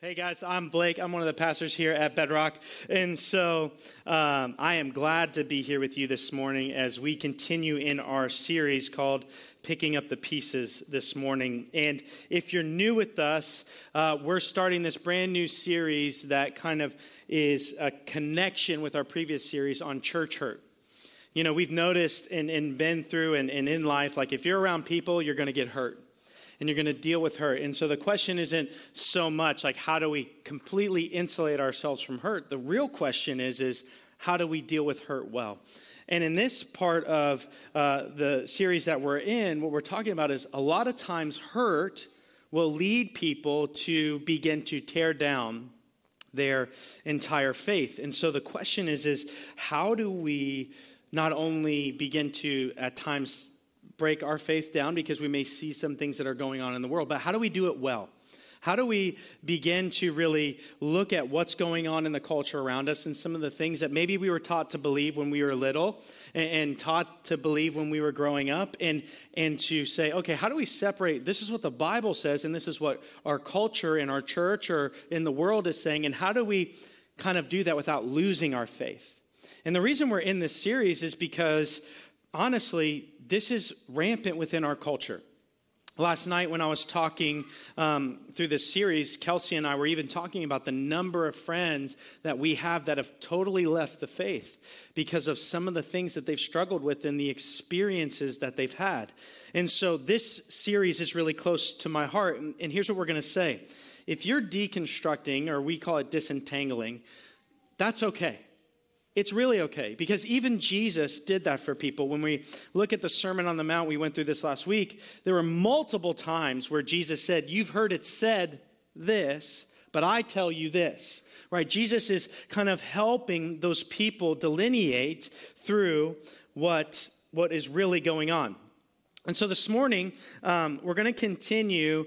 Hey guys, I'm Blake. I'm one of the pastors here at Bedrock. And so I am glad to be here with you this morning as we continue in our series called Picking Up the Pieces this morning. And if you're new with us, we're starting this brand new series that kind of is a connection with our previous series on church hurt. You know, we've noticed and been through and in life, like if you're around people, you're going to get hurt. And you're going to deal with hurt. And so the question isn't so much like how do we completely insulate ourselves from hurt? The real question is how do we deal with hurt well? And in this part of the series that we're in, what we're talking about is a lot of times hurt will lead people to begin to tear down their entire faith. And so the question is how do we not only begin to at times break our faith down because we may see some things that are going on in the world, but how do we do it well? How do we begin to really look at what's going on in the culture around us and some of the things that maybe we were taught to believe when we were little and taught to believe when we were growing up and to say, okay, how do we separate? This is what the Bible says and this is what our culture and our church or in the world is saying, and how do we kind of do that without losing our faith? And the reason we're in this series is because honestly, this is rampant within our culture. Last night when I was talking through this series, Kelsey and I were even talking about the number of friends that we have that have totally left the faith because of some of the things that they've struggled with and the experiences that they've had. And so this series is really close to my heart. And here's what we're going to say. If you're deconstructing, or we call it disentangling, that's okay. It's really okay, because even Jesus did that for people. When we look at the Sermon on the Mount, we went through this last week, there were multiple times where Jesus said, you've heard it said this, but I tell you this, right? Jesus is kind of helping those people delineate through what is really going on. And so this morning, we're going to continue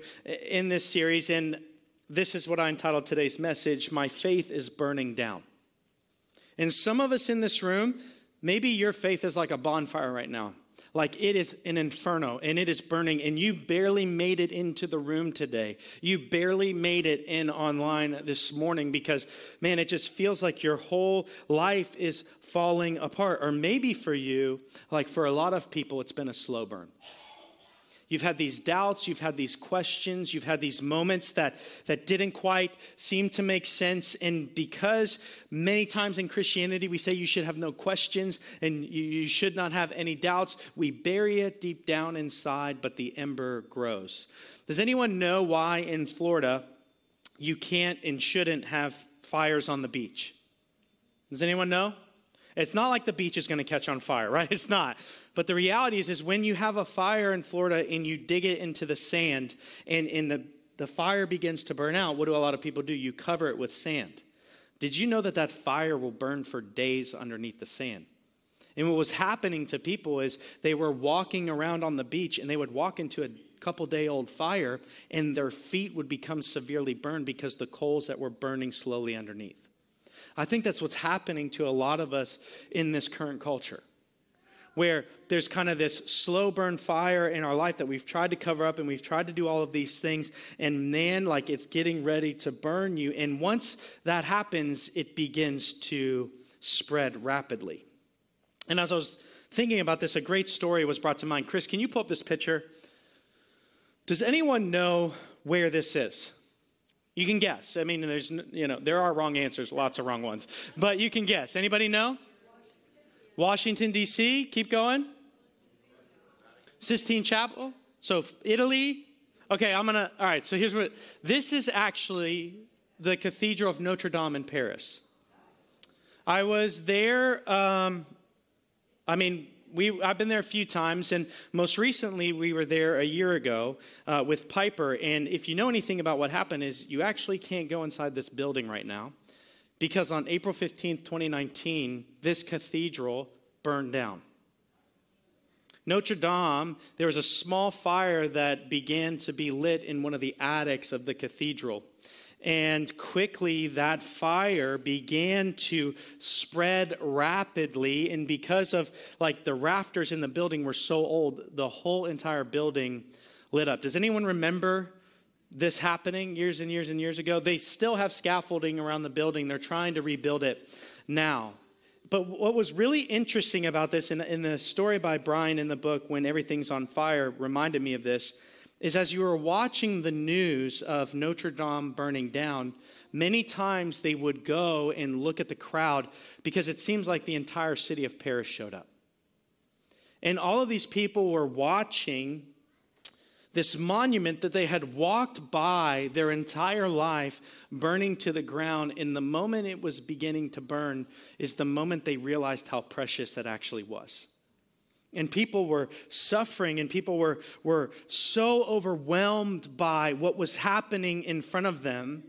in this series, and this is what I entitled today's message, My Faith is Burning Down. And some of us in this room, maybe your faith is like a bonfire right now. Like it is an inferno and it is burning and you barely made it into the room today. You barely made it in online this morning because, man, it just feels like your whole life is falling apart. Or maybe for you, like for a lot of people, it's been a slow burn. You've had these doubts, you've had these questions, you've had these moments that didn't quite seem to make sense. And because many times in Christianity we say you should have no questions and you should not have any doubts, we bury it deep down inside, but the ember grows. Does anyone know why in Florida you can't and shouldn't have fires on the beach? Does anyone know? It's not like the beach is going to catch on fire, right? It's not. But the reality is when you have a fire in Florida and you dig it into the sand and the fire begins to burn out, what do a lot of people do? You cover it with sand. Did you know that fire will burn for days underneath the sand? And what was happening to people is they were walking around on the beach and they would walk into a couple-day-old fire and their feet would become severely burned because the coals that were burning slowly underneath. I think that's what's happening to a lot of us in this current culture, where there's kind of this slow burn fire in our life that we've tried to cover up and we've tried to do all of these things. And man, like it's getting ready to burn you. And once that happens, it begins to spread rapidly. And as I was thinking about this, a great story was brought to mind. Chris, can you pull up this picture? Does anyone know where this is? You can guess. I mean, there's, there are wrong answers, lots of wrong ones, but you can guess. Anybody know? Washington, D.C. Keep going. Sistine Chapel. So Italy. Okay, all right, so here's what, this is actually the Cathedral of Notre Dame in Paris. I was there, I've been there a few times, and most recently we were there a year ago with Piper. And if you know anything about what happened is you actually can't go inside this building right now because on April 15th, 2019, this cathedral burned down. Notre Dame, there was a small fire that began to be lit in one of the attics of the cathedral. And quickly that fire began to spread rapidly. And because of like the rafters in the building were so old, the whole entire building lit up. Does anyone remember this happening years and years and years ago. They still have scaffolding around the building. They're trying to rebuild it now. But what was really interesting about this, in the story by Brian in the book, When Everything's on Fire, reminded me of this, is as you were watching the news of Notre Dame burning down, many times they would go and look at the crowd because it seems like the entire city of Paris showed up. And all of these people were watching this monument that they had walked by their entire life burning to the ground. And the moment it was beginning to burn is the moment they realized how precious that actually was. And people were suffering, and people were so overwhelmed by what was happening in front of them.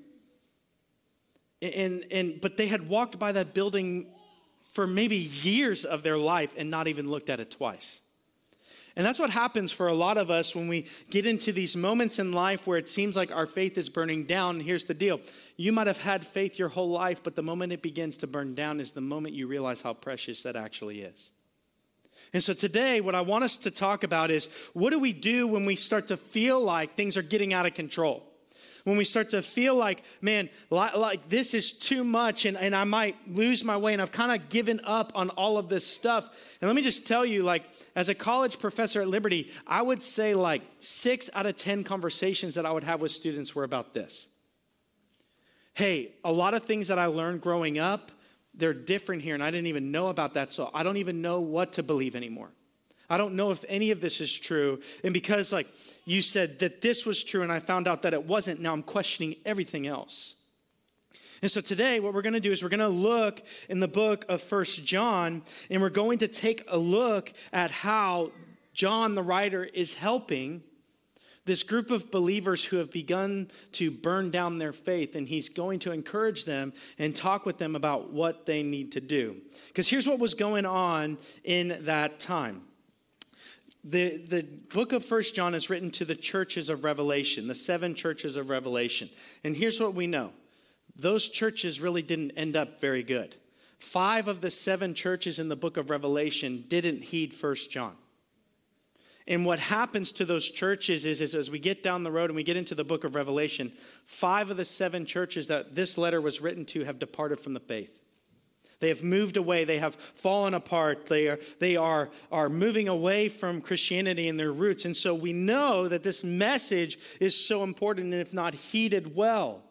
But they had walked by that building for maybe years of their life and not even looked at it twice. And that's what happens for a lot of us when we get into these moments in life where it seems like our faith is burning down. Here's the deal. You might have had faith your whole life, but the moment it begins to burn down is the moment you realize how precious that actually is. And so today, what I want us to talk about is, what do we do when we start to feel like things are getting out of control? When we start to feel like, man, like this is too much and I might lose my way and I've kind of given up on all of this stuff. And let me just tell you, like, as a college professor at Liberty, I would say like 6 out of 10 conversations that I would have with students were about this. Hey, a lot of things that I learned growing up, they're different here and I didn't even know about that. So I don't even know what to believe anymore. I don't know if any of this is true. And because like you said that this was true and I found out that it wasn't, now I'm questioning everything else. And so today what we're going to do is we're going to look in the book of 1 John and we're going to take a look at how John the writer is helping this group of believers who have begun to burn down their faith, and he's going to encourage them and talk with them about what they need to do. Because here's what was going on in that time. The book of 1 John is written to the churches of Revelation, the 7 churches of Revelation. And here's what we know. Those churches really didn't end up very good. 5 of the 7 churches in the book of Revelation didn't heed 1 John. And what happens to those churches is as we get down the road and we get into the book of Revelation, 5 of the 7 churches that this letter was written to have departed from the faith. They have moved away. They have fallen apart. They are moving away from Christianity and their roots. And so we know that this message is so important, and if not heeded well,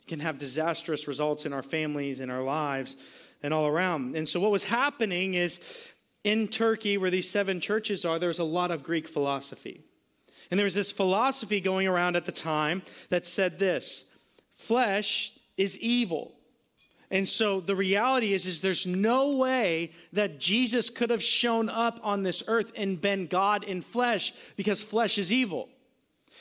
it can have disastrous results in our families, in our lives, and all around. And so what was happening is in Turkey, where these 7 churches are, there's a lot of Greek philosophy. And there was this philosophy going around at the time that said this: flesh is evil. And so the reality is there's no way that Jesus could have shown up on this earth and been God in flesh, because flesh is evil.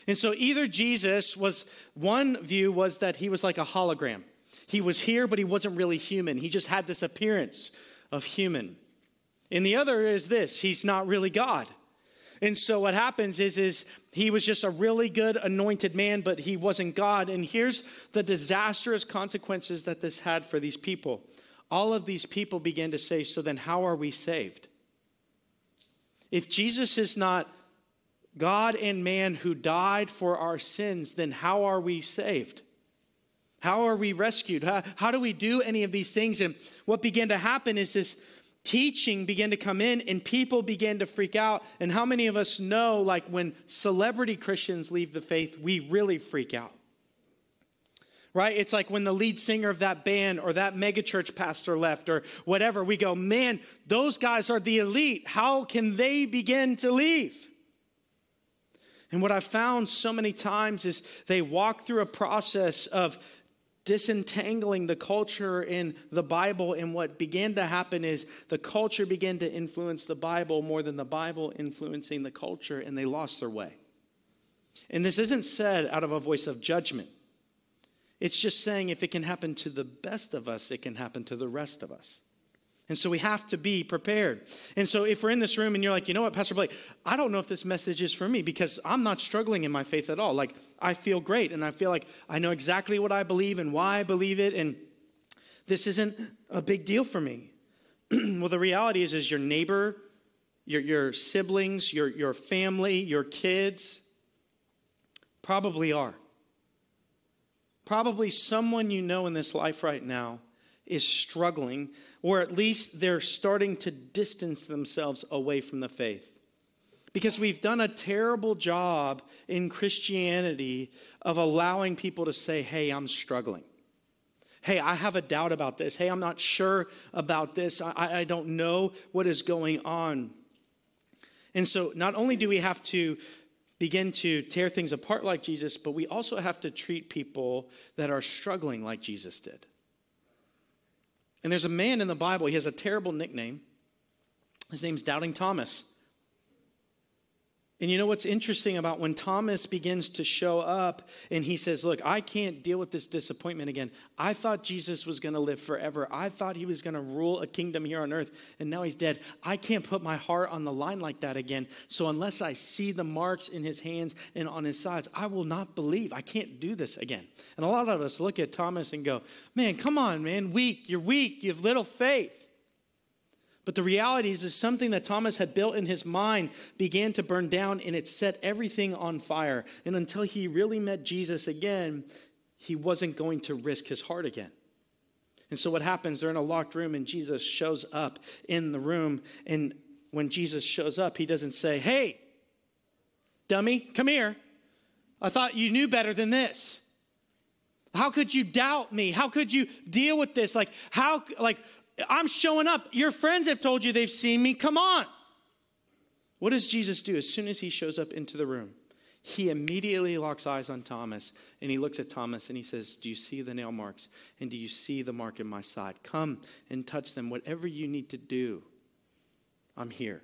And so either Jesus was, one view was that he was like a hologram. He was here, but he wasn't really human. He just had this appearance of human. And the other is this: he's not really God. And so what happens is he was just a really good anointed man, but he wasn't God. And here's the disastrous consequences that this had for these people. All of these people began to say, so then how are we saved? If Jesus is not God and man who died for our sins, then how are we saved? How are we rescued? How do we do any of these things? And what began to happen is this teaching began to come in and people began to freak out. And how many of us know, like, when celebrity Christians leave the faith, we really freak out, right? It's like when the lead singer of that band or that megachurch pastor left or whatever, we go, man, those guys are the elite. How can they begin to leave? And what I've found so many times is they walk through a process of disentangling the culture in the Bible, and what began to happen is the culture began to influence the Bible more than the Bible influencing the culture, and they lost their way. And this isn't said out of a voice of judgment. It's just saying if it can happen to the best of us, it can happen to the rest of us. And so we have to be prepared. And so if we're in this room and you're like, you know what, Pastor Blake, I don't know if this message is for me because I'm not struggling in my faith at all. Like, I feel great and I feel like I know exactly what I believe and why I believe it, and this isn't a big deal for me. Well, the reality is your neighbor, your siblings, your family, your kids, Probably are. Probably someone you know in this life right now is struggling, or at least they're starting to distance themselves away from the faith. Because we've done a terrible job in Christianity of allowing people to say, hey, I'm struggling. Hey, I have a doubt about this. Hey, I'm not sure about this. I don't know what is going on. And so not only do we have to begin to tear things apart like Jesus, but we also have to treat people that are struggling like Jesus did. And there's a man in the Bible, he has a terrible nickname. His name's Doubting Thomas. And you know what's interesting about when Thomas begins to show up and he says, look, I can't deal with this disappointment again. I thought Jesus was going to live forever. I thought he was going to rule a kingdom here on earth, and now he's dead. I can't put my heart on the line like that again. So unless I see the marks in his hands and on his sides, I will not believe. I can't do this again. And a lot of us look at Thomas and go, man, come on, man, weak. You're weak. You have little faith. But the reality is something that Thomas had built in his mind began to burn down, and it set everything on fire. And until he really met Jesus again, he wasn't going to risk his heart again. And so what happens, they're in a locked room and Jesus shows up in the room. And when Jesus shows up, he doesn't say, hey, dummy, come here. I thought you knew better than this. How could you doubt me? How could you deal with this? I'm showing up. Your friends have told you they've seen me. Come on. What does Jesus do? As soon as he shows up into the room, he immediately locks eyes on Thomas, and he looks at Thomas and he says, do you see the nail marks? And do you see the mark in my side? Come and touch them. Whatever you need to do, I'm here.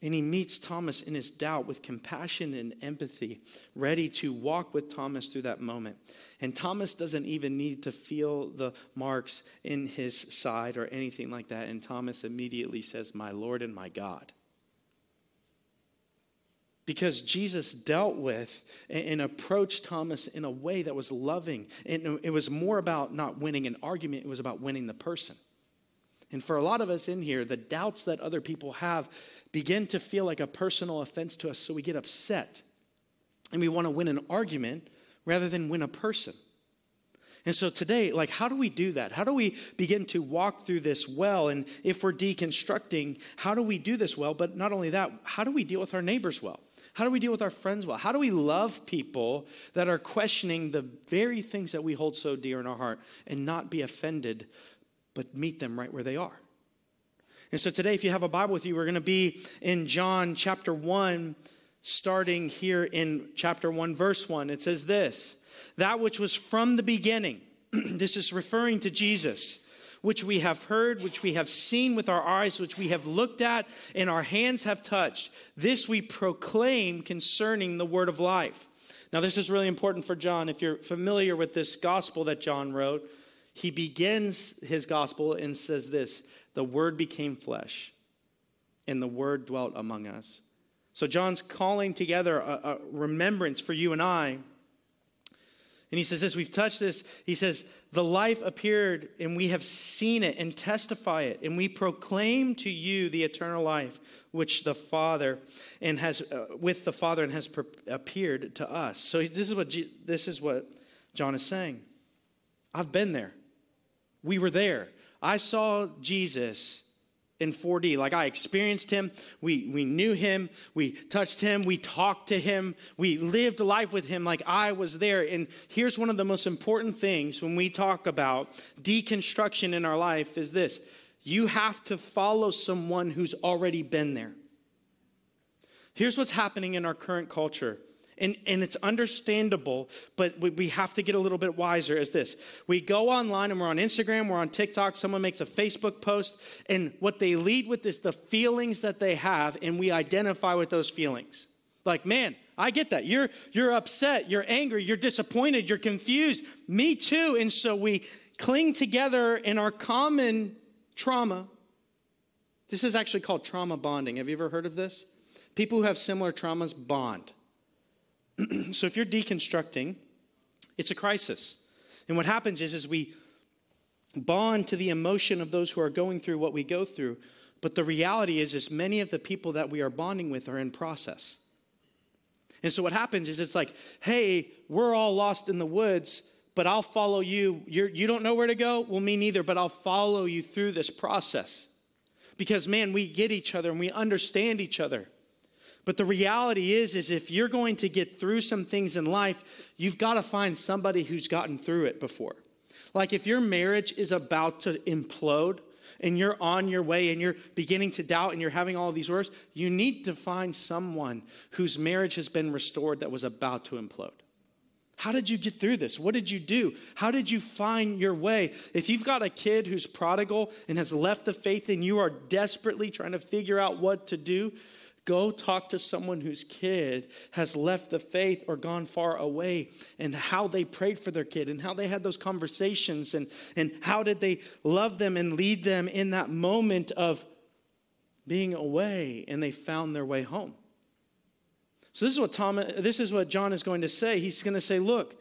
And he meets Thomas in his doubt with compassion and empathy, ready to walk with Thomas through that moment. And Thomas doesn't even need to feel the marks in his side or anything like that. And Thomas immediately says, my Lord and my God. Because Jesus dealt with and approached Thomas in a way that was loving. And it was more about not winning an argument. It was about winning the person. And for a lot of us in here, the doubts that other people have begin to feel like a personal offense to us, so we get upset. And we want to win an argument rather than win a person. And so today, how do we do that? How do we begin to walk through this well? And if we're deconstructing, how do we do this well? But not only that, how do we deal with our neighbors well? How do we deal with our friends well? How do we love people that are questioning the very things that we hold so dear in our heart and not be offended, but meet them right where they are? And so today, if you have a Bible with you, we're going to be in John chapter 1, starting here in chapter 1, verse 1. It says this, that which was from the beginning, this is referring to Jesus, which we have heard, which we have seen with our eyes, which we have looked at, and our hands have touched. This we proclaim concerning the word of life. Now, this is really important for John. If you're familiar with this gospel that John wrote, he begins his gospel and says this, the word became flesh and the word dwelt among us. So John's calling together a remembrance for you and I. And he says this, we've touched this. He says, the life appeared and we have seen it and testify it. And we proclaim to you the eternal life, which the Father and has with the Father and has appeared to us. So this is what John is saying. I've been there. We were there. I saw Jesus in 4D. I experienced him. We knew him. We touched him. We talked to him. We lived life with him. I was there. And here's one of the most important things when we talk about deconstruction in our life is this. You have to follow someone who's already been there. Here's what's happening in our current culture. And it's understandable, but we have to get a little bit wiser as this. We go online and we're on Instagram, we're on TikTok, someone makes a Facebook post, and what they lead with is the feelings that they have, and we identify with those feelings. Man, I get that. You're upset, you're angry, you're disappointed, you're confused. Me too. And so we cling together in our common trauma. This is actually called trauma bonding. Have you ever heard of this? People who have similar traumas bond. So if you're deconstructing, it's a crisis. And what happens is we bond to the emotion of those who are going through what we go through. But the reality is many of the people that we are bonding with are in process. And so what happens is it's like, hey, we're all lost in the woods, but I'll follow you. You don't know where to go? Well, me neither, but I'll follow you through this process. Because, man, we get each other and we understand each other. But the reality is if you're going to get through some things in life, you've got to find somebody who's gotten through it before. Like if your marriage is about to implode and you're on your way and you're beginning to doubt and you're having all these worries, you need to find someone whose marriage has been restored that was about to implode. How did you get through this? What did you do? How did you find your way? If you've got a kid who's prodigal and has left the faith and you are desperately trying to figure out what to do, go talk to someone whose kid has left the faith or gone far away and how they prayed for their kid and how they had those conversations and how did they love them and lead them in that moment of being away and they found their way home. So this is what John is going to say. He's going to say, look,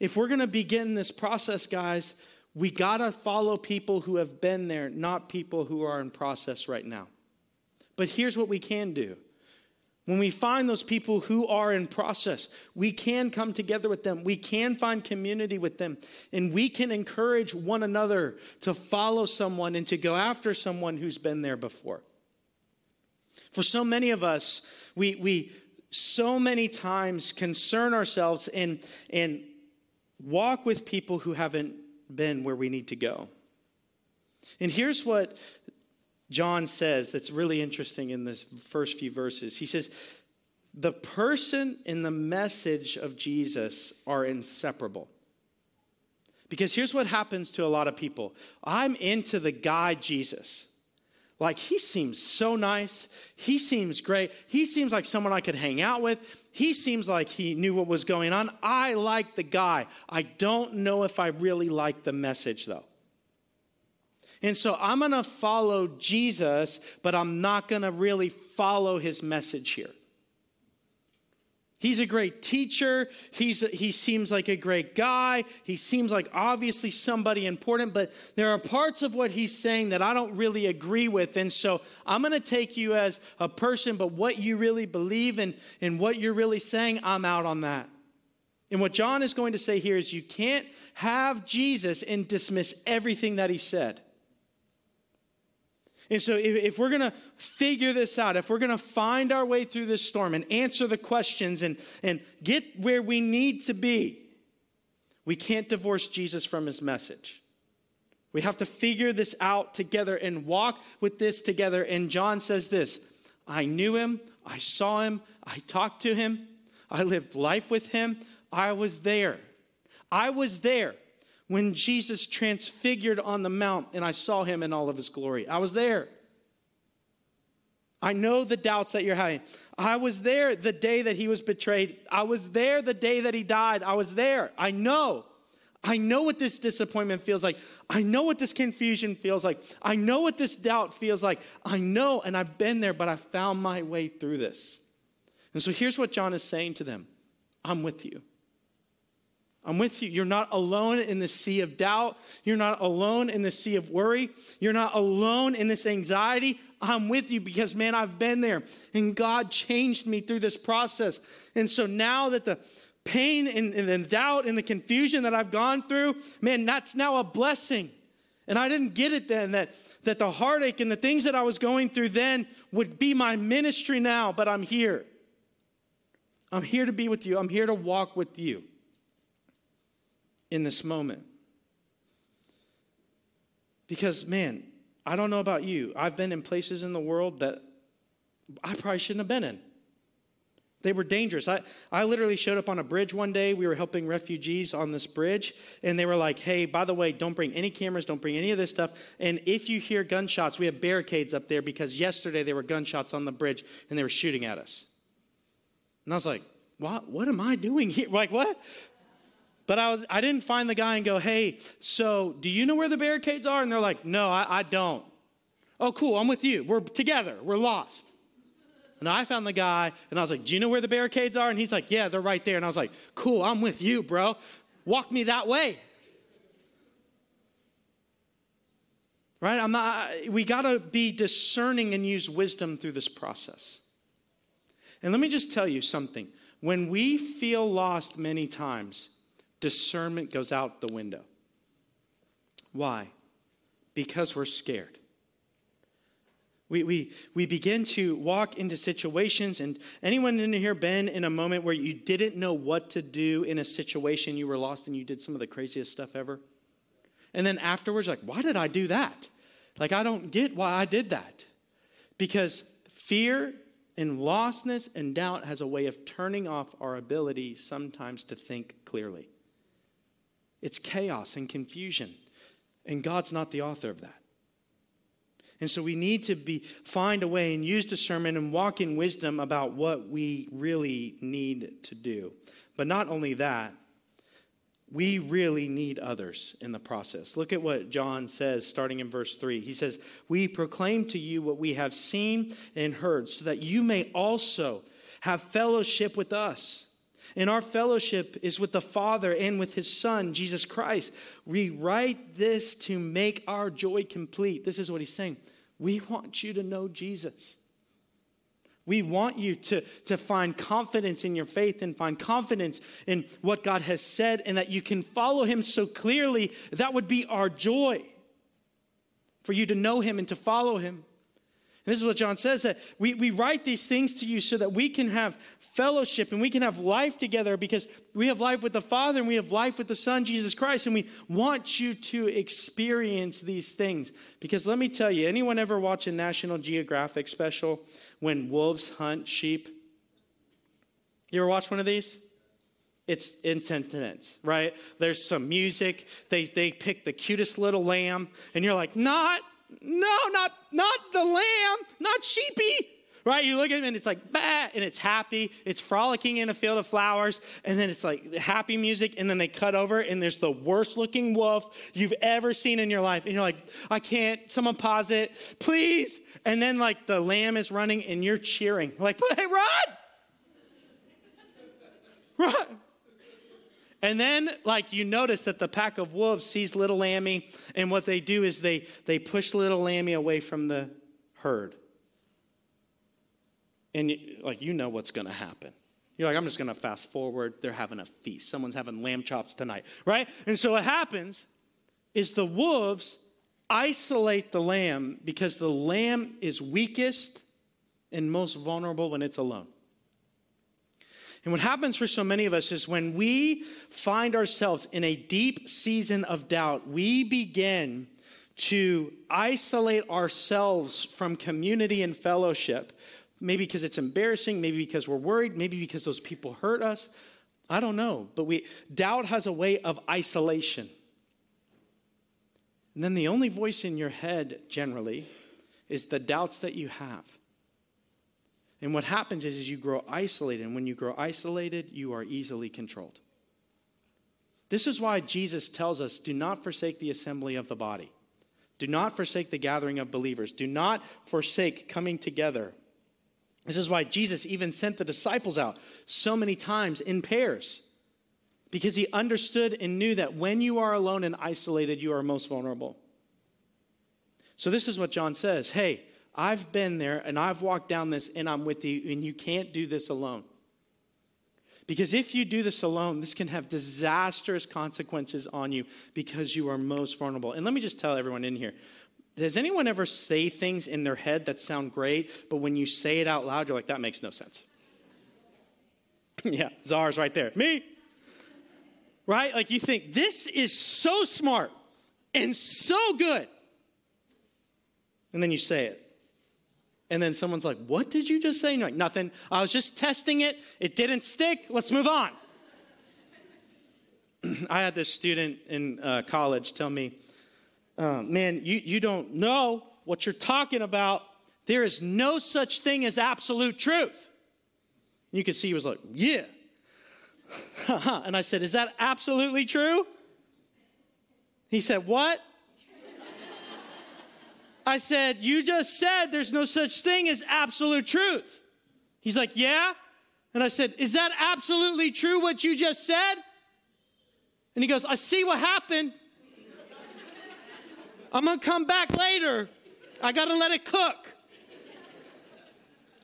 if we're going to begin this process, guys, we got to follow people who have been there, not people who are in process right now. But here's what we can do. When we find those people who are in process, we can come together with them. We can find community with them. And we can encourage one another to follow someone and to go after someone who's been there before. For so many of us, we so many times concern ourselves and walk with people who haven't been where we need to go. And here's what John says that's really interesting in this first few verses. He says, the person and the message of Jesus are inseparable. Because here's what happens to a lot of people. I'm into the guy Jesus. Like, he seems so nice. He seems great. He seems like someone I could hang out with. He seems like he knew what was going on. I like the guy. I don't know if I really like the message, though. And so I'm going to follow Jesus, but I'm not going to really follow his message here. He's a great teacher. He seems like a great guy. He seems like obviously somebody important, but there are parts of what he's saying that I don't really agree with. And so I'm going to take you as a person, but what you really believe and what you're really saying, I'm out on that. And what John is going to say here is you can't have Jesus and dismiss everything that he said. And so if we're going to figure this out, if we're going to find our way through this storm and answer the questions and get where we need to be, we can't divorce Jesus from his message. We have to figure this out together and walk with this together. And John says this, I knew him, I saw him, I talked to him, I lived life with him, I was there. I was there. When Jesus transfigured on the mount and I saw him in all of his glory. I was there. I know the doubts that you're having. I was there the day that he was betrayed. I was there the day that he died. I was there. I know. I know what this disappointment feels like. I know what this confusion feels like. I know what this doubt feels like. I know, and I've been there, but I found my way through this. And so here's what John is saying to them. I'm with you. I'm with you. You're not alone in the sea of doubt. You're not alone in the sea of worry. You're not alone in this anxiety. I'm with you because, man, I've been there. And God changed me through this process. And so now that the pain and the doubt and the confusion that I've gone through, man, that's now a blessing. And I didn't get it then that the heartache and the things that I was going through then would be my ministry now. But I'm here. I'm here to be with you. I'm here to walk with you. In this moment. Because, man, I don't know about you. I've been in places in the world that I probably shouldn't have been in. They were dangerous. I literally showed up on a bridge one day. We were helping refugees on this bridge. And they were like, hey, by the way, don't bring any cameras. Don't bring any of this stuff. And if you hear gunshots, we have barricades up there because yesterday there were gunshots on the bridge and they were shooting at us. And I was like, what am I doing here? Like, what? But I didn't find the guy and go, hey, so do you know where the barricades are? And they're like, no, I don't. Oh, cool. I'm with you. We're together. We're lost. And I found the guy and I was like, do you know where the barricades are? And he's like, yeah, they're right there. And I was like, cool. I'm with you, bro. Walk me that way. Right? We got to be discerning and use wisdom through this process. And let me just tell you something. When we feel lost many times, discernment goes out the window. Why? Because we're scared. We begin to walk into situations, and anyone in here been in a moment where you didn't know what to do in a situation, you were lost, and you did some of the craziest stuff ever? And then afterwards, like, why did I do that? Like, I don't get why I did that. Because fear and lostness and doubt has a way of turning off our ability sometimes to think clearly. It's chaos and confusion, and God's not the author of that. And so we need to find a way and use discernment and walk in wisdom about what we really need to do. But not only that, we really need others in the process. Look at what John says starting in verse 3. He says, "We proclaim to you what we have seen and heard, so that you may also have fellowship with us. And our fellowship is with the Father and with his Son, Jesus Christ. We write this to make our joy complete." This is what he's saying. We want you to know Jesus. We want you to find confidence in your faith and find confidence in what God has said, and that you can follow him so clearly. That would be our joy, for you to know him and to follow him. And this is what John says, that we write these things to you so that we can have fellowship and we can have life together, because we have life with the Father and we have life with the Son, Jesus Christ. And we want you to experience these things. Because let me tell you, anyone ever watch a National Geographic special when wolves hunt sheep? You ever watch one of these? It's intense, right? There's some music. They pick the cutest little lamb. And you're like, not the lamb, not sheepy, right? You look at him and it's like, bah, and it's happy. It's frolicking in a field of flowers. And then it's like happy music. And then they cut over and there's the worst looking wolf you've ever seen in your life. And you're like, I can't, someone pause it, please. And then like the lamb is running and you're cheering. Like, hey, run. And then, like, you notice that the pack of wolves sees little Lammy, and what they do is they push little Lammy away from the herd. And, like, you know what's going to happen. You're like, I'm just going to fast forward. They're having a feast. Someone's having lamb chops tonight, right? And so what happens is the wolves isolate the lamb, because the lamb is weakest and most vulnerable when it's alone. And what happens for so many of us is when we find ourselves in a deep season of doubt, we begin to isolate ourselves from community and fellowship. Maybe because it's embarrassing, maybe because we're worried, maybe because those people hurt us. I don't know, but doubt has a way of isolation. And then the only voice in your head generally is the doubts that you have. And what happens is you grow isolated. And when you grow isolated, you are easily controlled. This is why Jesus tells us, do not forsake the assembly of the body. Do not forsake the gathering of believers. Do not forsake coming together. This is why Jesus even sent the disciples out so many times in pairs, because he understood and knew that when you are alone and isolated, you are most vulnerable. So this is what John says. Hey, I've been there and I've walked down this, and I'm with you, and you can't do this alone. Because if you do this alone, this can have disastrous consequences on you, because you are most vulnerable. And let me just tell everyone in here, does anyone ever say things in their head that sound great, but when you say it out loud, you're like, that makes no sense? Yeah, Czar's right there. Me? Right? Like you think, this is so smart and so good. And then you say it. And then someone's like, what did you just say? And you're like, nothing. I was just testing it. It didn't stick. Let's move on. I had this student in college tell me, man, you don't know what you're talking about. There is no such thing as absolute truth. And you could see he was like, yeah. And I said, is that absolutely true? He said, what? I said, you just said there's no such thing as absolute truth. He's like, yeah. And I said, is that absolutely true what you just said? And he goes, I see what happened. I'm going to come back later. I got to let it cook.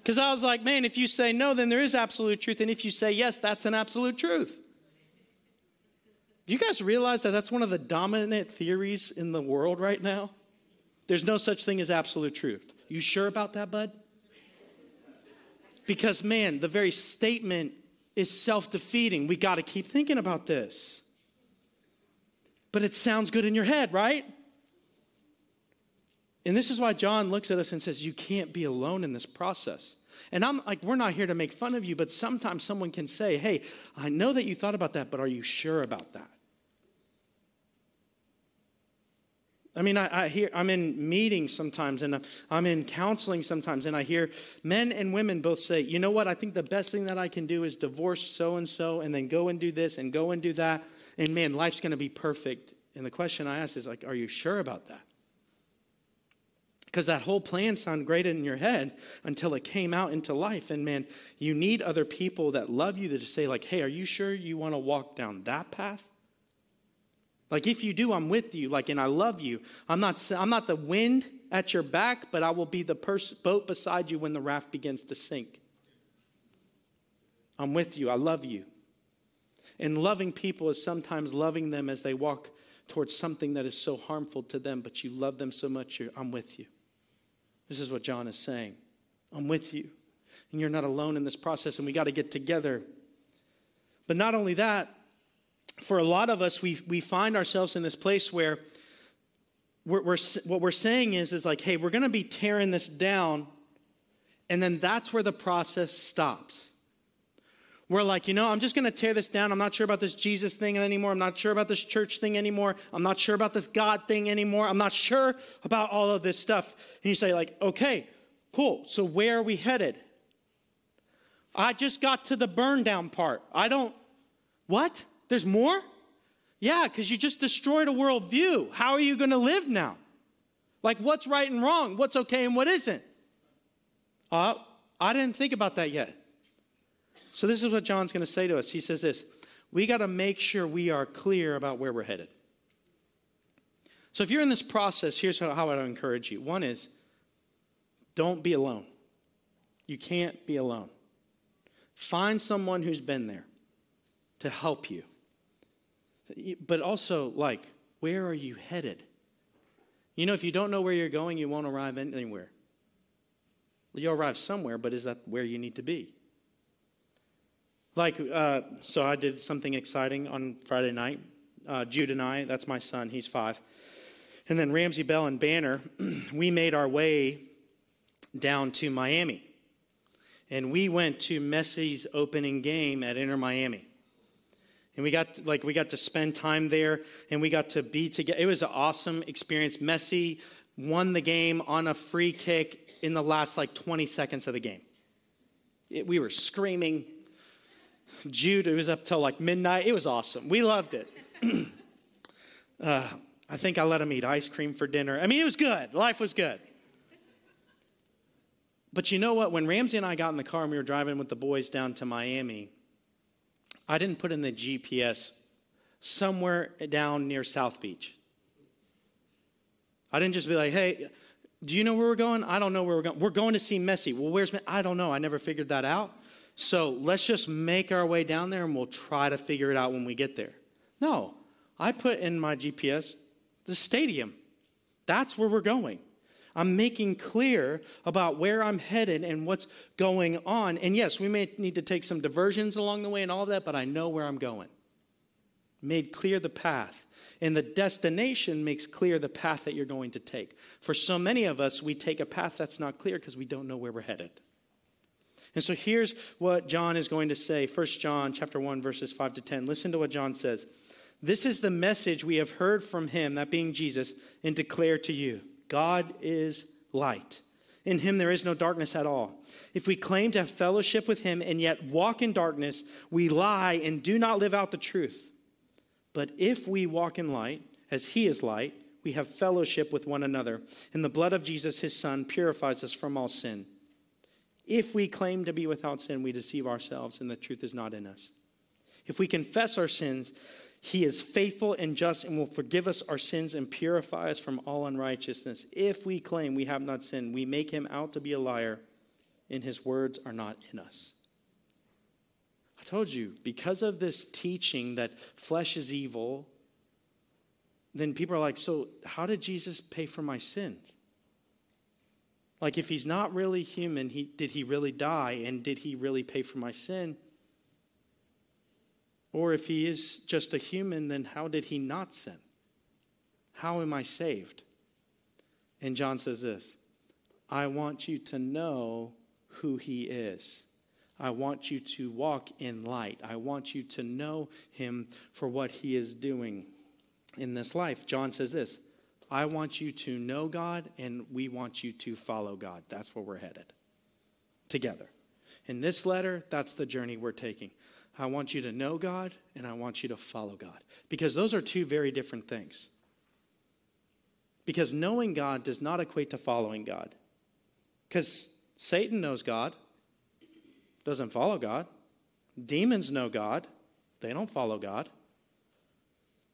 Because I was like, man, if you say no, then there is absolute truth. And if you say yes, that's an absolute truth. Do you guys realize that that's one of the dominant theories in the world right now? There's no such thing as absolute truth. You sure about that, bud? Because, man, the very statement is self-defeating. We got to keep thinking about this. But it sounds good in your head, right? And this is why John looks at us and says, you can't be alone in this process. And I'm like, we're not here to make fun of you, but sometimes someone can say, hey, I know that you thought about that, but are you sure about that? I mean, I hear, I'm in meetings sometimes, and I'm in counseling sometimes, and I hear men and women both say, you know what, I think the best thing that I can do is divorce so-and-so, and then go and do this, and go and do that, and man, life's going to be perfect. And the question I ask is, like, are you sure about that? Because that whole plan sounded great in your head until it came out into life. And man, you need other people that love you to say like, hey, are you sure you want to walk down that path? Like, if you do, I'm with you. Like, and I love you. I'm not the wind at your back, but I will be the boat beside you when the raft begins to sink. I'm with you. I love you. And loving people is sometimes loving them as they walk towards something that is so harmful to them, but you love them so much, I'm with you. This is what John is saying. I'm with you. And you're not alone in this process, and we got to get together. But not only that, for a lot of us, we find ourselves in this place where what we're saying is like, hey, we're going to be tearing this down, and then that's where the process stops. We're like, you know, I'm just going to tear this down. I'm not sure about this Jesus thing anymore. I'm not sure about this church thing anymore. I'm not sure about this God thing anymore. I'm not sure about all of this stuff. And you say like, okay, cool. So where are we headed? I just got to the burn down part. What? There's more? Yeah, because you just destroyed a worldview. How are you going to live now? Like, what's right and wrong? What's okay and what isn't? I didn't think about that yet. So this is what John's going to say to us. He says this, we got to make sure we are clear about where we're headed. So if you're in this process, here's how I'd encourage you. One is, don't be alone. You can't be alone. Find someone who's been there to help you. But also, like, where are you headed? You know, if you don't know where you're going, you won't arrive anywhere. You'll arrive somewhere, but is that where you need to be? Like, so I did something exciting on Friday night. Jude and I, that's my son, he's 5. And then Ramsey, Bell, and Banner, we made our way down to Miami. And we went to Messi's opening game at Inter Miami. And we got to spend time there, and we got to be together. It was an awesome experience. Messi won the game on a free kick in the last, 20 seconds of the game. We were screaming. Jude, it was up till midnight. It was awesome. We loved it. I think I let him eat ice cream for dinner. I mean, it was good. Life was good. But you know what? When Ramsey and I got in the car and we were driving with the boys down to Miami, I didn't put in the GPS somewhere down near South Beach. I didn't just be like, hey, do you know where we're going? I don't know where we're going. We're going to see Messi. Well, where's Messi? I don't know. I never figured that out. So let's just make our way down there and we'll try to figure it out when we get there. No, I put in my GPS, the stadium. That's where we're going. I'm making clear about where I'm headed and what's going on. And yes, we may need to take some diversions along the way and all of that, but I know where I'm going. Made clear the path. And the destination makes clear the path that you're going to take. For so many of us, we take a path that's not clear because we don't know where we're headed. And so here's what John is going to say. 1 John chapter 1, verses 5 to 10. Listen to what John says. This is the message we have heard from him, that being Jesus, and declare to you, God is light. In him there is no darkness at all. If we claim to have fellowship with him and yet walk in darkness, we lie and do not live out the truth. But if we walk in light, as he is light, we have fellowship with one another. And the blood of Jesus, his son, purifies us from all sin. If we claim to be without sin, we deceive ourselves, and the truth is not in us. If we confess our sins, he is faithful and just and will forgive us our sins and purify us from all unrighteousness. If we claim we have not sinned, we make him out to be a liar, and his words are not in us. I told you, because of this teaching that flesh is evil, then people are like, so how did Jesus pay for my sins? Like, if he's not really human, did he really die? And did he really pay for my sin? Or if he is just a human, then how did he not sin? How am I saved? And John says this, I want you to know who he is. I want you to walk in light. I want you to know him for what he is doing in this life. John says this, I want you to know God, and we want you to follow God. That's where we're headed together. In this letter, that's the journey we're taking. I want you to know God, and I want you to follow God, because those are two very different things. Because knowing God does not equate to following God. Because Satan knows God, doesn't follow God. Demons know God, they don't follow God.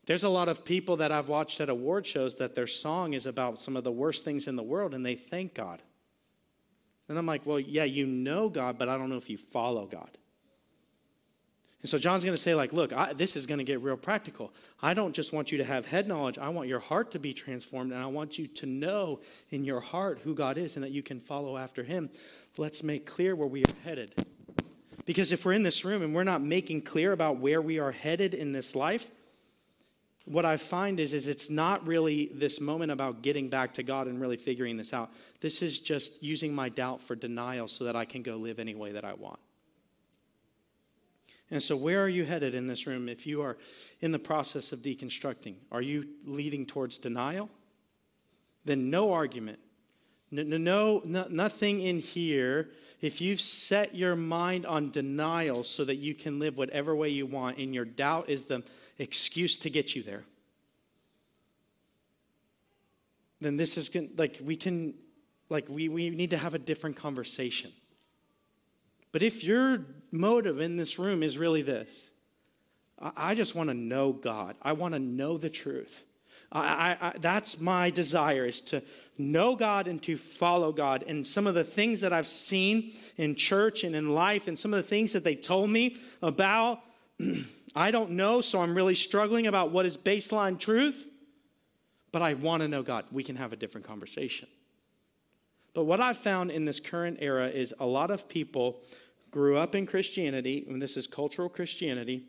There's a lot of people that I've watched at award shows that their song is about some of the worst things in the world, and they thank God. And I'm like, well, yeah, you know God, but I don't know if you follow God. And so John's going to say, like, look, this is going to get real practical. I don't just want you to have head knowledge. I want your heart to be transformed, and I want you to know in your heart who God is and that you can follow after him. Let's make clear where we are headed. Because if we're in this room and we're not making clear about where we are headed in this life, what I find is it's not really this moment about getting back to God and really figuring this out. This is just using my doubt for denial so that I can go live any way that I want. And so where are you headed in this room if you are in the process of deconstructing? Are you leading towards denial? Then no argument. No, nothing in here. If you've set your mind on denial so that you can live whatever way you want, and your doubt is the excuse to get you there, then this is we need to have a different conversation. But if your motive in this room is really this, I just want to know God. I want to know the truth. I that's my desire, is to know God and to follow God. And some of the things that I've seen in church and in life, and some of the things that they told me about, I don't know, so I'm really struggling about what is baseline truth. But I want to know God. We can have a different conversation. But what I've found in this current era is a lot of people grew up in Christianity, and this is cultural Christianity.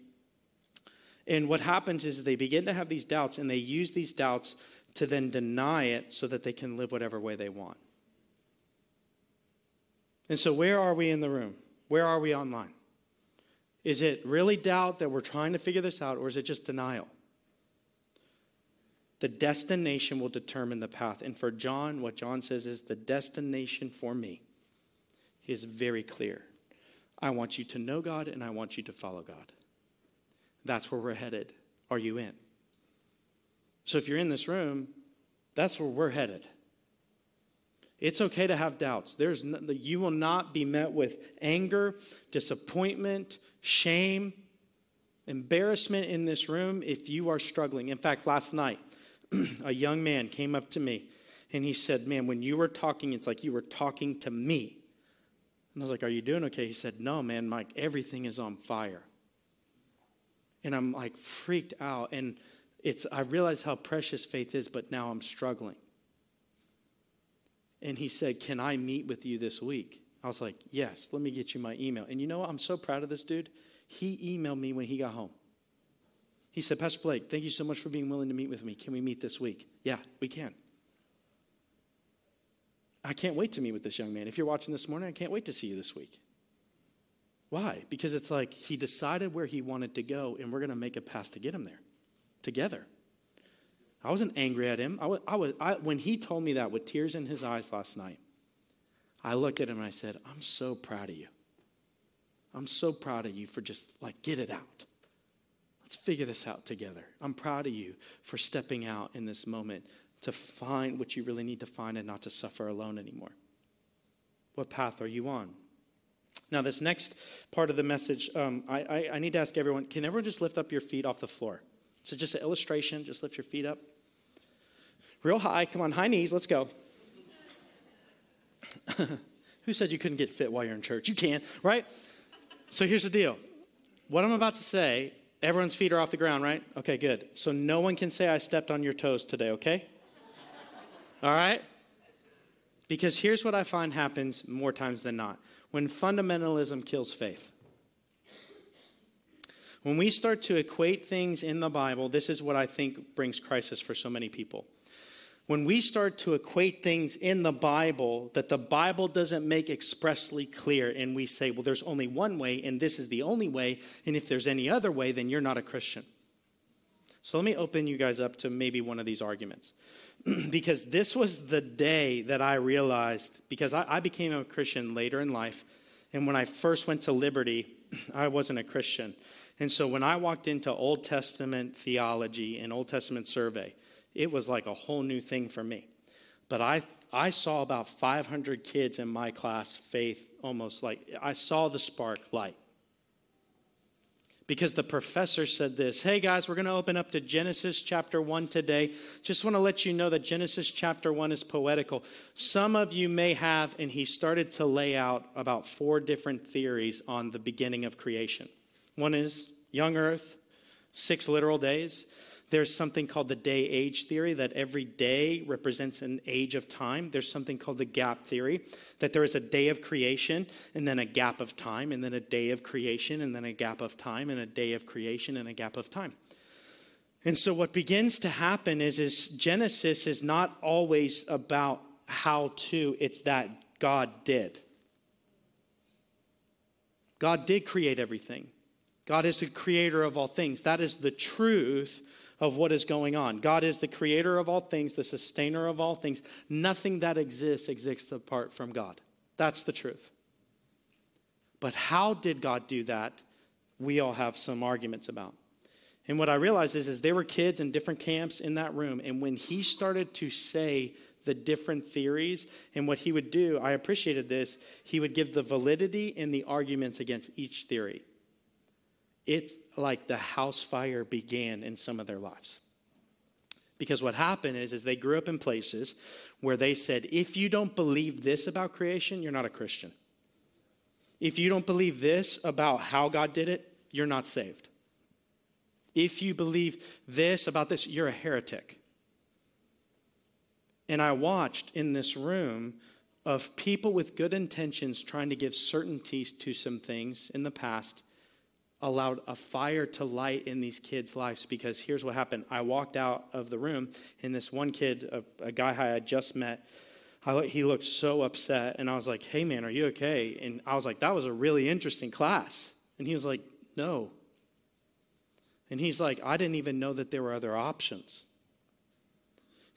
And what happens is they begin to have these doubts, and they use these doubts to then deny it so that they can live whatever way they want. And so where are we in the room? Where are we online? Is it really doubt that we're trying to figure this out, or is it just denial? The destination will determine the path. And for John, what John says is, the destination for me is very clear. I want you to know God, and I want you to follow God. That's where we're headed. Are you in? So if you're in this room, that's where we're headed. It's okay to have doubts. You will not be met with anger, disappointment, shame, embarrassment in this room if you are struggling. In fact, last night, a young man came up to me, and he said, man, when you were talking, it's like you were talking to me. And I was like, are you doing okay? He said, no, man, Mike, everything is on fire. And I'm like freaked out. And I realize how precious faith is, but now I'm struggling. And he said, can I meet with you this week? I was like, yes, let me get you my email. And you know what? I'm so proud of this dude. He emailed me when he got home. He said, Pastor Blake, thank you so much for being willing to meet with me. Can we meet this week? Yeah, we can. I can't wait to meet with this young man. If you're watching this morning, I can't wait to see you this week. Why? Because it's like he decided where he wanted to go, and we're going to make a path to get him there together. I wasn't angry at him. When he told me that with tears in his eyes last night, I looked at him and I said, I'm so proud of you. I'm so proud of you for just like, get it out. Let's figure this out together. I'm proud of you for stepping out in this moment to find what you really need to find and not to suffer alone anymore. What path are you on? Now, this next part of the message, I need to ask everyone, can everyone just lift up your feet off the floor? So just an illustration, just lift your feet up. Real high, come on, high knees, let's go. Who said you couldn't get fit while you're in church? You can, right? So here's the deal. What I'm about to say, everyone's feet are off the ground, right? Okay, good. So no one can say I stepped on your toes today, okay? All right? Because here's what I find happens more times than not. When fundamentalism kills faith. When we start to equate things in the Bible, this is what I think brings crisis for so many people. When we start to equate things in the Bible that the Bible doesn't make expressly clear, and we say, well, there's only one way, and this is the only way, and if there's any other way, then you're not a Christian. So let me open you guys up to maybe one of these arguments. Because this was the day that I realized, because I became a Christian later in life, and when I first went to Liberty, I wasn't a Christian. And so when I walked into Old Testament theology and Old Testament survey, it was like a whole new thing for me. But I saw about 500 kids in my class, faith almost like, I saw the spark light. Because the professor said this, hey guys, we're going to open up to Genesis chapter 1 today. Just want to let you know that Genesis chapter 1 is poetical. Some of you may have, and he started to lay out about 4 different theories on the beginning of creation. One is young earth, 6 literal days. There's something called the day-age theory, that every day represents an age of time. There's something called the gap theory, that there is a day of creation, and then a gap of time, and then a day of creation, and then a gap of time, and a day of creation, and a gap of time. And so what begins to happen is Genesis is not always about how to, it's that God did. God did create everything. God is the creator of all things. That is the truth of what is going on. God is the creator of all things, the sustainer of all things. Nothing that exists apart from God. That's the truth. But how did God do that? We all have some arguments about. And what I realized is there were kids in different camps in that room. And when he started to say the different theories and what he would do, I appreciated this. He would give the validity and the arguments against each theory. It's like the house fire began in some of their lives. Because what happened is they grew up in places where they said, if you don't believe this about creation, you're not a Christian. If you don't believe this about how God did it, you're not saved. If you believe this about this, you're a heretic. And I watched in this room of people with good intentions trying to give certainties to some things in the past allowed a fire to light in these kids' lives. Because here's what happened. I walked out of the room, and this one kid, a guy I had just met, he looked so upset, and I was like, hey, man, are you okay? And I was like, that was a really interesting class. And he was like, no. And he's like, I didn't even know that there were other options.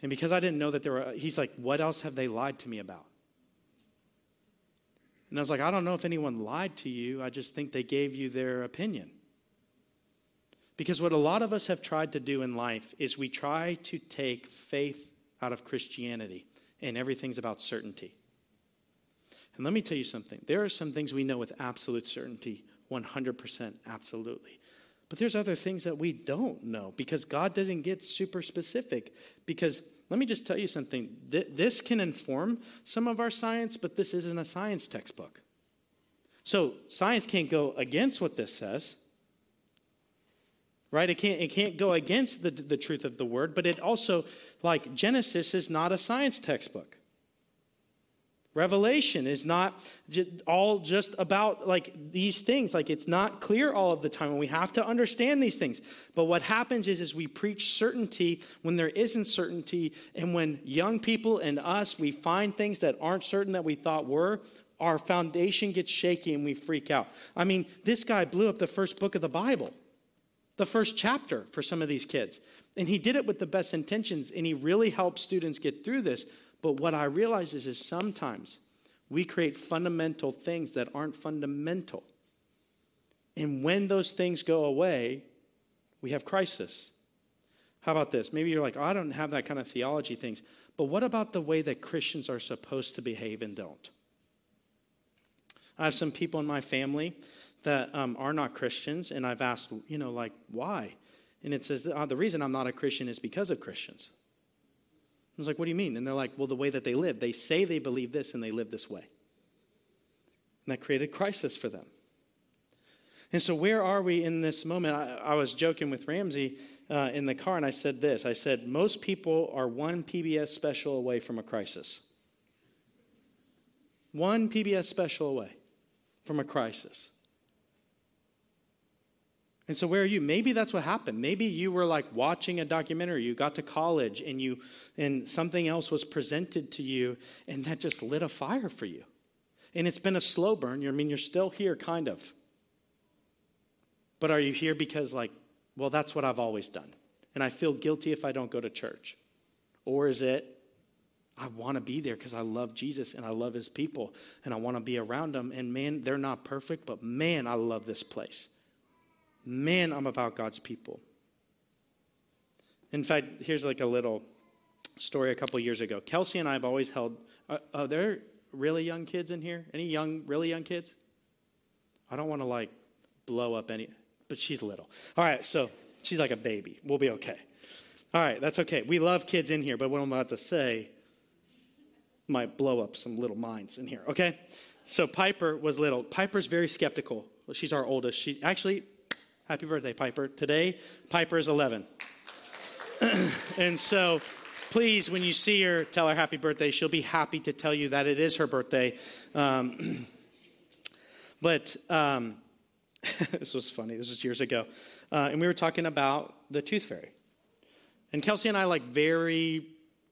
And because I didn't know that there were, he's like, what else have they lied to me about? And I was like, I don't know if anyone lied to you. I just think they gave you their opinion. Because what a lot of us have tried to do in life is we try to take faith out of Christianity, and everything's about certainty. And let me tell you something. There are some things we know with absolute certainty, 100% absolutely. But there's other things that we don't know because God doesn't get super specific. Because let me just tell you something. This can inform some of our science, but this isn't a science textbook. So science can't go against what this says. Right? It can't go against the truth of the word, but it also, like Genesis is not a science textbook. Revelation is not all just about like these things. Like it's not clear all of the time, and we have to understand these things. But what happens is we preach certainty when there isn't certainty, and when young people and us, we find things that aren't certain that we thought were, our foundation gets shaky and we freak out. I mean, this guy blew up the first book of the Bible, the first chapter for some of these kids. And he did it with the best intentions, and he really helped students get through this. But what I realize is sometimes we create fundamental things that aren't fundamental. And when those things go away, we have crisis. How about this? Maybe you're like, oh, I don't have that kind of theology things. But what about the way that Christians are supposed to behave and don't? I have some people in my family that are not Christians. And I've asked, like, why? And it says, the reason I'm not a Christian is because of Christians. I was like, what do you mean? And they're like, well, the way that they live. They say they believe this and they live this way. And that created crisis for them. And so where are we in this moment? I was joking with Ramsey in the car, and I said this. I said, most people are one PBS special away from a crisis. One PBS special away from a crisis. And so where are you? Maybe that's what happened. Maybe you were like watching a documentary. You got to college, and something else was presented to you, and that just lit a fire for you. And it's been a slow burn. I mean, you're still here, kind of. But are you here because that's what I've always done, and I feel guilty if I don't go to church? Or is it, I want to be there because I love Jesus and I love his people and I want to be around them, and man, they're not perfect, but man, I love this place. Man, I'm about God's people. In fact, here's like a little story a couple years ago. Kelsey and I have always held, are there really young kids in here? Any really young kids? I don't want to blow up any, but she's little. All right, so she's like a baby. We'll be okay. All right, that's okay. We love kids in here, but what I'm about to say might blow up some little minds in here, okay? So Piper was little. Piper's very skeptical. Well, she's our oldest. She actually, happy birthday, Piper. Today, Piper is 11. And so please, when you see her, tell her happy birthday. She'll be happy to tell you that it is her birthday. This was funny. This was years ago. And we were talking about the tooth fairy. And Kelsey and I,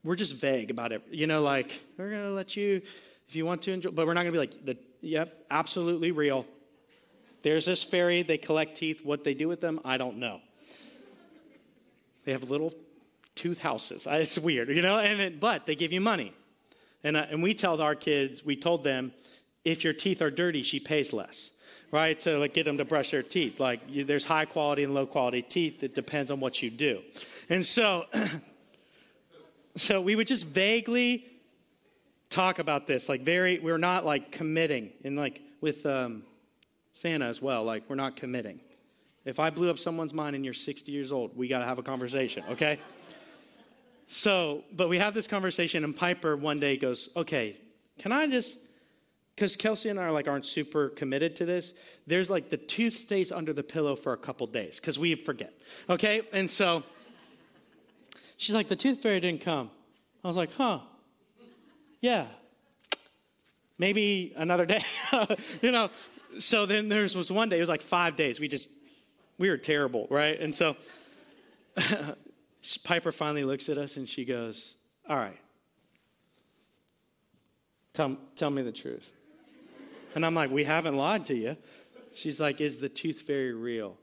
we're just vague about it. We're going to let you, if you want to enjoy, but we're not going to be yep, absolutely real. There's this fairy. They collect teeth. What they do with them, I don't know. They have little tooth houses. It's weird, but they give you money. And we tell our kids, we told them, if your teeth are dirty, she pays less. Right, so get them to brush their teeth. There's high quality and low quality teeth. It depends on what you do. And so we would just vaguely talk about this. We're not committing. And with Santa as well, we're not committing. If I blew up someone's mind and you're 60 years old, we got to have a conversation, okay? But we have this conversation, and Piper one day goes, okay, can I just... Because Kelsey and I aren't super committed to this. There's the tooth stays under the pillow for a couple days because we forget. Okay? And so she's the tooth fairy didn't come. I was huh. Yeah. Maybe another day. So then there was one day. It was 5 days. We were terrible, right? And so Piper finally looks at us and she goes, all right. Tell me the truth. And I'm we haven't lied to you. She's is the tooth fairy real?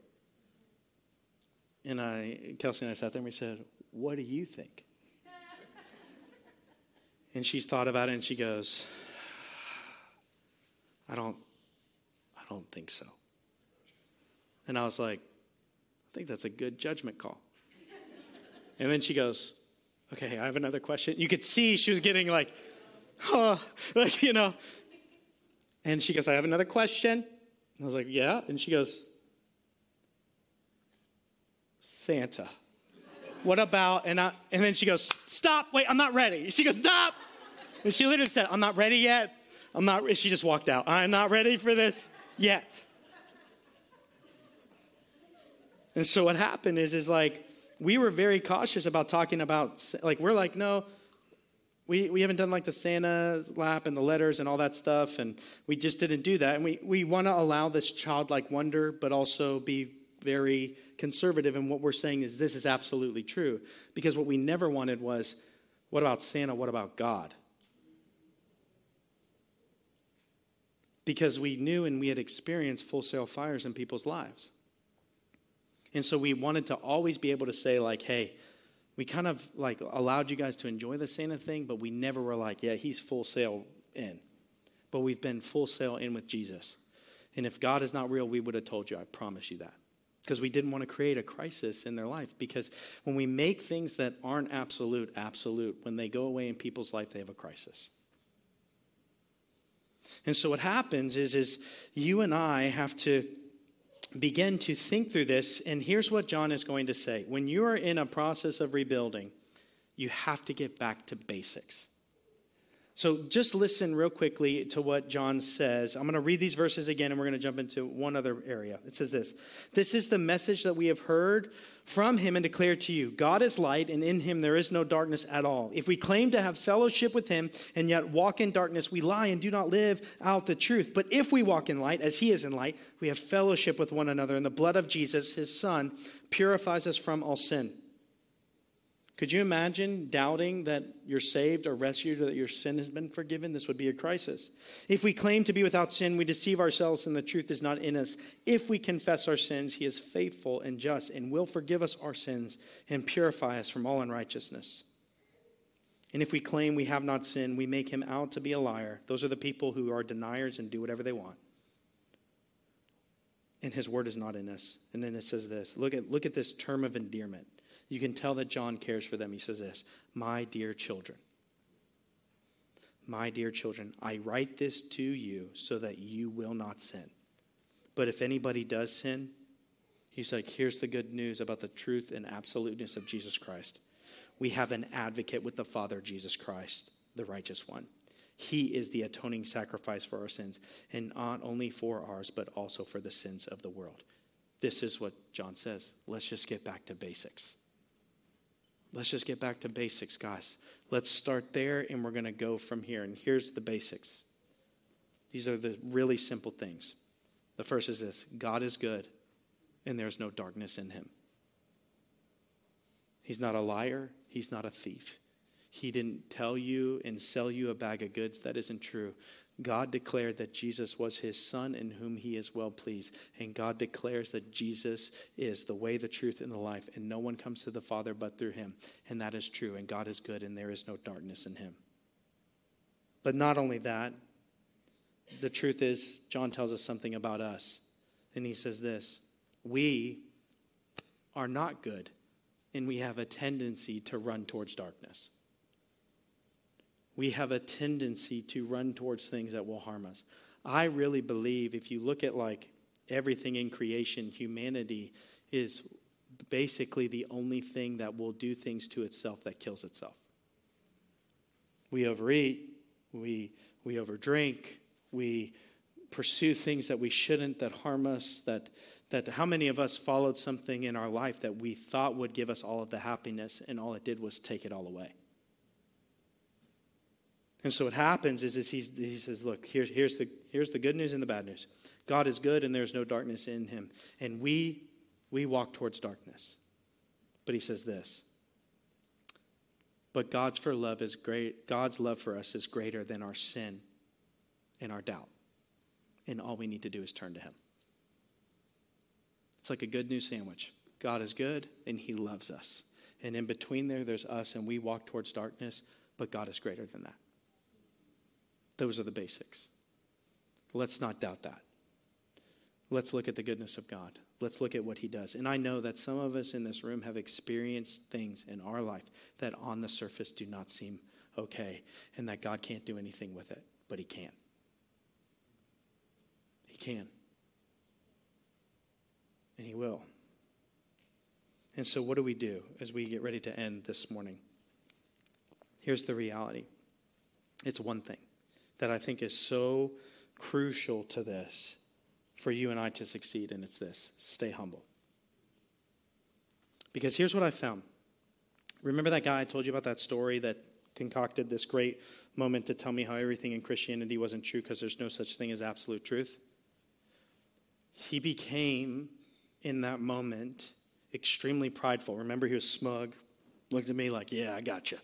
And Kelsey and I sat there and we said, what do you think? And she's thought about it and she goes, I don't think so. And I was I think that's a good judgment call. And then she goes, okay, I have another question. You could see she was getting and she goes, I have another question. I was yeah. And she goes, Santa, what about, and then she goes, stop, wait, I'm not ready. She goes, stop. And she literally said, I'm not ready yet. She just walked out. I'm not ready for this yet. And so what happened is we were very cautious about talking about, we're no, We haven't done the Santa lap and the letters and all that stuff, and we just didn't do that. And we want to allow this childlike wonder, but also be very conservative. And what we're saying is this is absolutely true, because what we never wanted was, what about Santa? What about God? Because we knew and we had experienced full sail fires in people's lives. And so we wanted to always be able to say hey, we kind of allowed you guys to enjoy the Santa thing, but we never were yeah, he's full sail in. But we've been full sail in with Jesus. And if God is not real, we would have told you, I promise you that. Because we didn't want to create a crisis in their life. Because when we make things that aren't absolute, when they go away in people's life, they have a crisis. And so what happens is you and I have to begin to think through this, and here's what John is going to say. When you are in a process of rebuilding, you have to get back to basics. So just listen real quickly to what John says. I'm going to read these verses again, and we're going to jump into one other area. It says this. This is the message that we have heard from him and declared to you. God is light, and in him there is no darkness at all. If we claim to have fellowship with him and yet walk in darkness, we lie and do not live out the truth. But if we walk in light, as he is in light, we have fellowship with one another. And the blood of Jesus, his son, purifies us from all sin. Could you imagine doubting that you're saved or rescued or that your sin has been forgiven? This would be a crisis. If we claim to be without sin, we deceive ourselves and the truth is not in us. If we confess our sins, he is faithful and just and will forgive us our sins and purify us from all unrighteousness. And if we claim we have not sinned, we make him out to be a liar. Those are the people who are deniers and do whatever they want. And his word is not in us. And then it says this. Look at this term of endearment. You can tell that John cares for them. He says this, my dear children, I write this to you so that you will not sin. But if anybody does sin, he's like, here's the good news about the truth and absoluteness of Jesus Christ. We have an advocate with the Father, Jesus Christ, the righteous one. He is the atoning sacrifice for our sins, and not only for ours, but also for the sins of the world. This is what John says. Let's just get back to basics. Let's just get back to basics, guys. Let's start there, and we're going to go from here. And here's the basics. These are the really simple things. The first is this. God is good, and there's no darkness in him. He's not a liar. He's not a thief. He didn't tell you and sell you a bag of goods. That isn't true. God declared that Jesus was his son in whom he is well pleased. And God declares that Jesus is the way, the truth, and the life. And no one comes to the Father but through him. And that is true. And God is good, and there is no darkness in him. But not only that, the truth is, John tells us something about us. And he says this, we are not good, and we have a tendency to run towards darkness. We have a tendency to run towards things that will harm us. I really believe if you look at like everything in creation, humanity is basically the only thing that will do things to itself that kills itself. We overeat, we overdrink, we pursue things that we shouldn't, that harm us, that how many of us followed something in our life that we thought would give us all of the happiness and all it did was take it all away. And so what happens is he says, look, here's the good news and the bad news. God is good and there's no darkness in him. And we walk towards darkness. But he says this. But God's love for us is greater than our sin and our doubt. And all we need to do is turn to him. It's like a good news sandwich. God is good and he loves us. And in between there's us and we walk towards darkness, but God is greater than that. Those are the basics. Let's not doubt that. Let's look at the goodness of God. Let's look at what he does. And I know that some of us in this room have experienced things in our life that on the surface do not seem okay and that God can't do anything with it, but he can. He can. And he will. And so what do we do as we get ready to end this morning? Here's the reality. It's one thing that I think is so crucial to this for you and I to succeed, and it's this. Stay humble. Because here's what I found. Remember that guy I told you about, that story that concocted this great moment to tell me how everything in Christianity wasn't true because there's no such thing as absolute truth? He became, in that moment, extremely prideful. Remember, he was smug, looked at me like, yeah, I gotcha.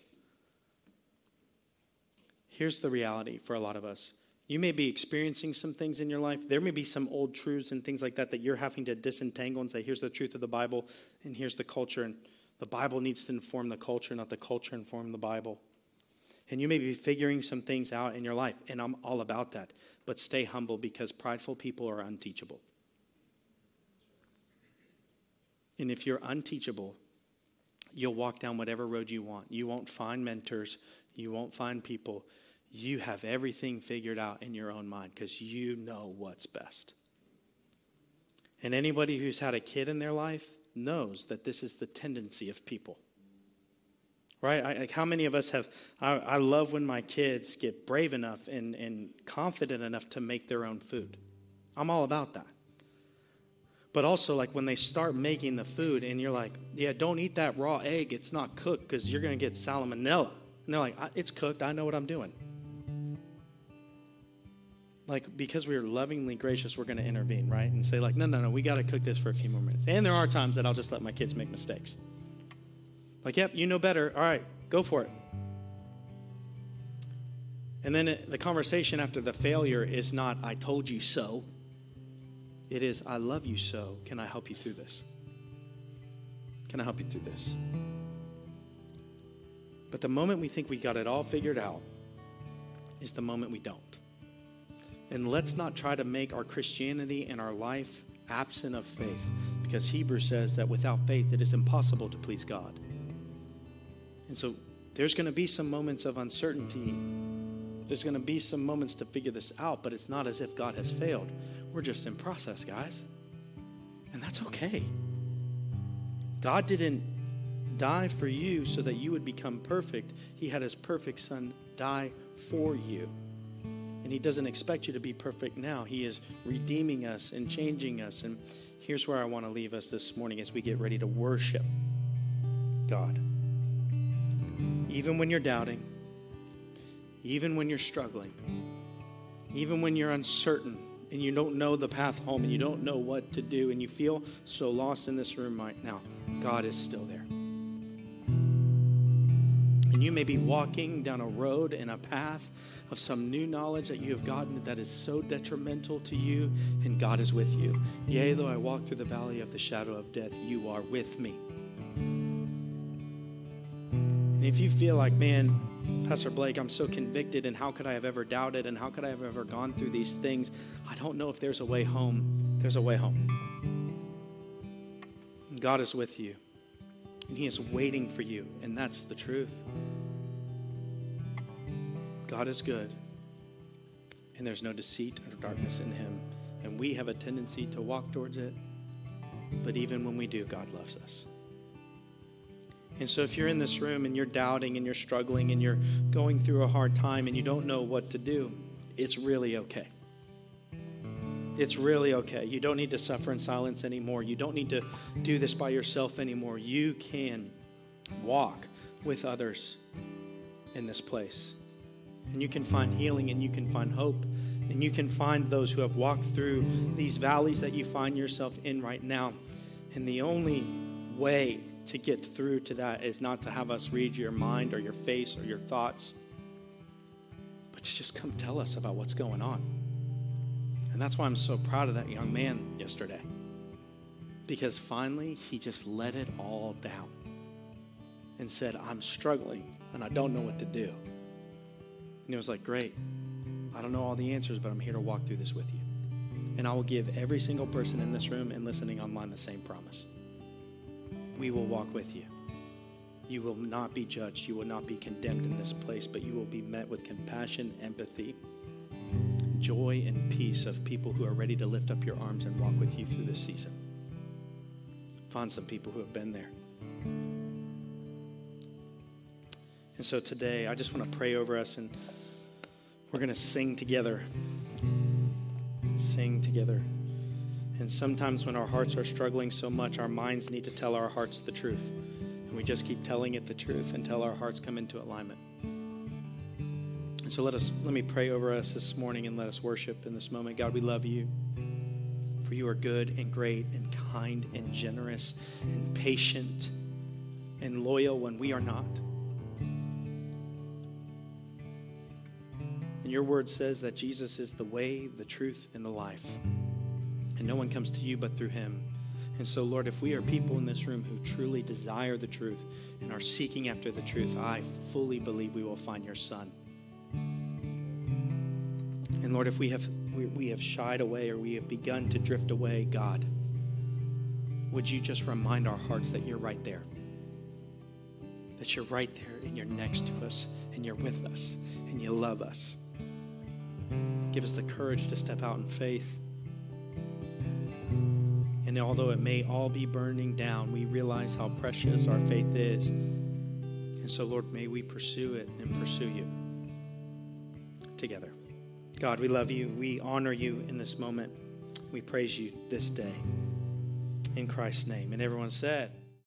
Here's the reality for a lot of us. You may be experiencing some things in your life. There may be some old truths and things like that that you're having to disentangle and say, here's the truth of the Bible and here's the culture. And the Bible needs to inform the culture, not the culture inform the Bible. And you may be figuring some things out in your life, and I'm all about that. But stay humble because prideful people are unteachable. And if you're unteachable, you'll walk down whatever road you want. You won't find mentors. You won't find people. You have everything figured out in your own mind because you know what's best. And anybody who's had a kid in their life knows that this is the tendency of people. right? Like how many of us have, I love when my kids get brave enough and confident enough to make their own food. I'm all about that. But also, like, when they start making the food and you're like, yeah, don't eat that raw egg. It's not cooked because you're going to get salmonella. And they're like, it's cooked. I know what I'm doing. Like, because we are lovingly gracious, we're going to intervene, right? And say, like, no, we got to cook this for a few more minutes. And there are times that I'll just let my kids make mistakes. Like, yep, you know better. All right, go for it. And then the conversation after the failure is not, I told you so. It is, I love you so. Can I help you through this? Can I help you through this? But the moment we think we got it all figured out is the moment we don't. And let's not try to make our Christianity and our life absent of faith, because Hebrews says that without faith it is impossible to please God. And so there's going to be some moments of uncertainty. There's going to be some moments to figure this out, but it's not as if God has failed. We're just in process, guys. And that's okay. God didn't die for you so that you would become perfect. He had his perfect son die for you. And he doesn't expect you to be perfect now. He is redeeming us and changing us. And here's where I want to leave us this morning as we get ready to worship God. Even when you're doubting, even when you're struggling, even when you're uncertain and you don't know the path home and you don't know what to do and you feel so lost in this room right now, God is still there. And you may be walking down a road and a path of some new knowledge that you have gotten that is so detrimental to you, and God is with you. Yea, though I walk through the valley of the shadow of death, you are with me. And if you feel like, man, Pastor Blake, I'm so convicted, and how could I have ever doubted, and how could I have ever gone through these things? I don't know if there's a way home. There's a way home. God is with you, and he is waiting for you, and that's the truth. God is good, and there's no deceit or darkness in him, and we have a tendency to walk towards it, but even when we do, God loves us. And so if you're in this room and you're doubting and you're struggling and you're going through a hard time and you don't know what to do, it's really okay. It's really okay. You don't need to suffer in silence anymore. You don't need to do this by yourself anymore. You can walk with others in this place. And you can find healing and you can find hope. And you can find those who have walked through these valleys that you find yourself in right now. And the only way to get through to that is not to have us read your mind or your face or your thoughts, but to just come tell us about what's going on. And that's why I'm so proud of that young man yesterday, because finally he just let it all down and said, I'm struggling and I don't know what to do. And it was like, great, I don't know all the answers, but I'm here to walk through this with you. And I will give every single person in this room and listening online the same promise. We will walk with you. You will not be judged. You will not be condemned in this place, but you will be met with compassion, empathy, joy, and peace of people who are ready to lift up your arms and walk with you through this season. Find some people who have been there. And so today, I just want to pray over us, and we're going to sing together. Sing together. And sometimes when our hearts are struggling so much, our minds need to tell our hearts the truth. And we just keep telling it the truth until our hearts come into alignment. And so let me pray over us this morning and let us worship in this moment. God, we love you, for you are good and great and kind and generous and patient and loyal when we are not. And your word says that Jesus is the way, the truth, and the life. And no one comes to you but through him. And so, Lord, if we are people in this room who truly desire the truth and are seeking after the truth, I fully believe we will find your son. And, Lord, if we have shied away or we have begun to drift away, God, would you just remind our hearts that you're right there, that you're right there and you're next to us and you're with us and you love us. Give us the courage to step out in faith. And although it may all be burning down, we realize how precious our faith is. And And so, Lord, may we pursue it and pursue you together. God, we love you. We honor you in this moment. We praise you this day. In Christ's name. And everyone said...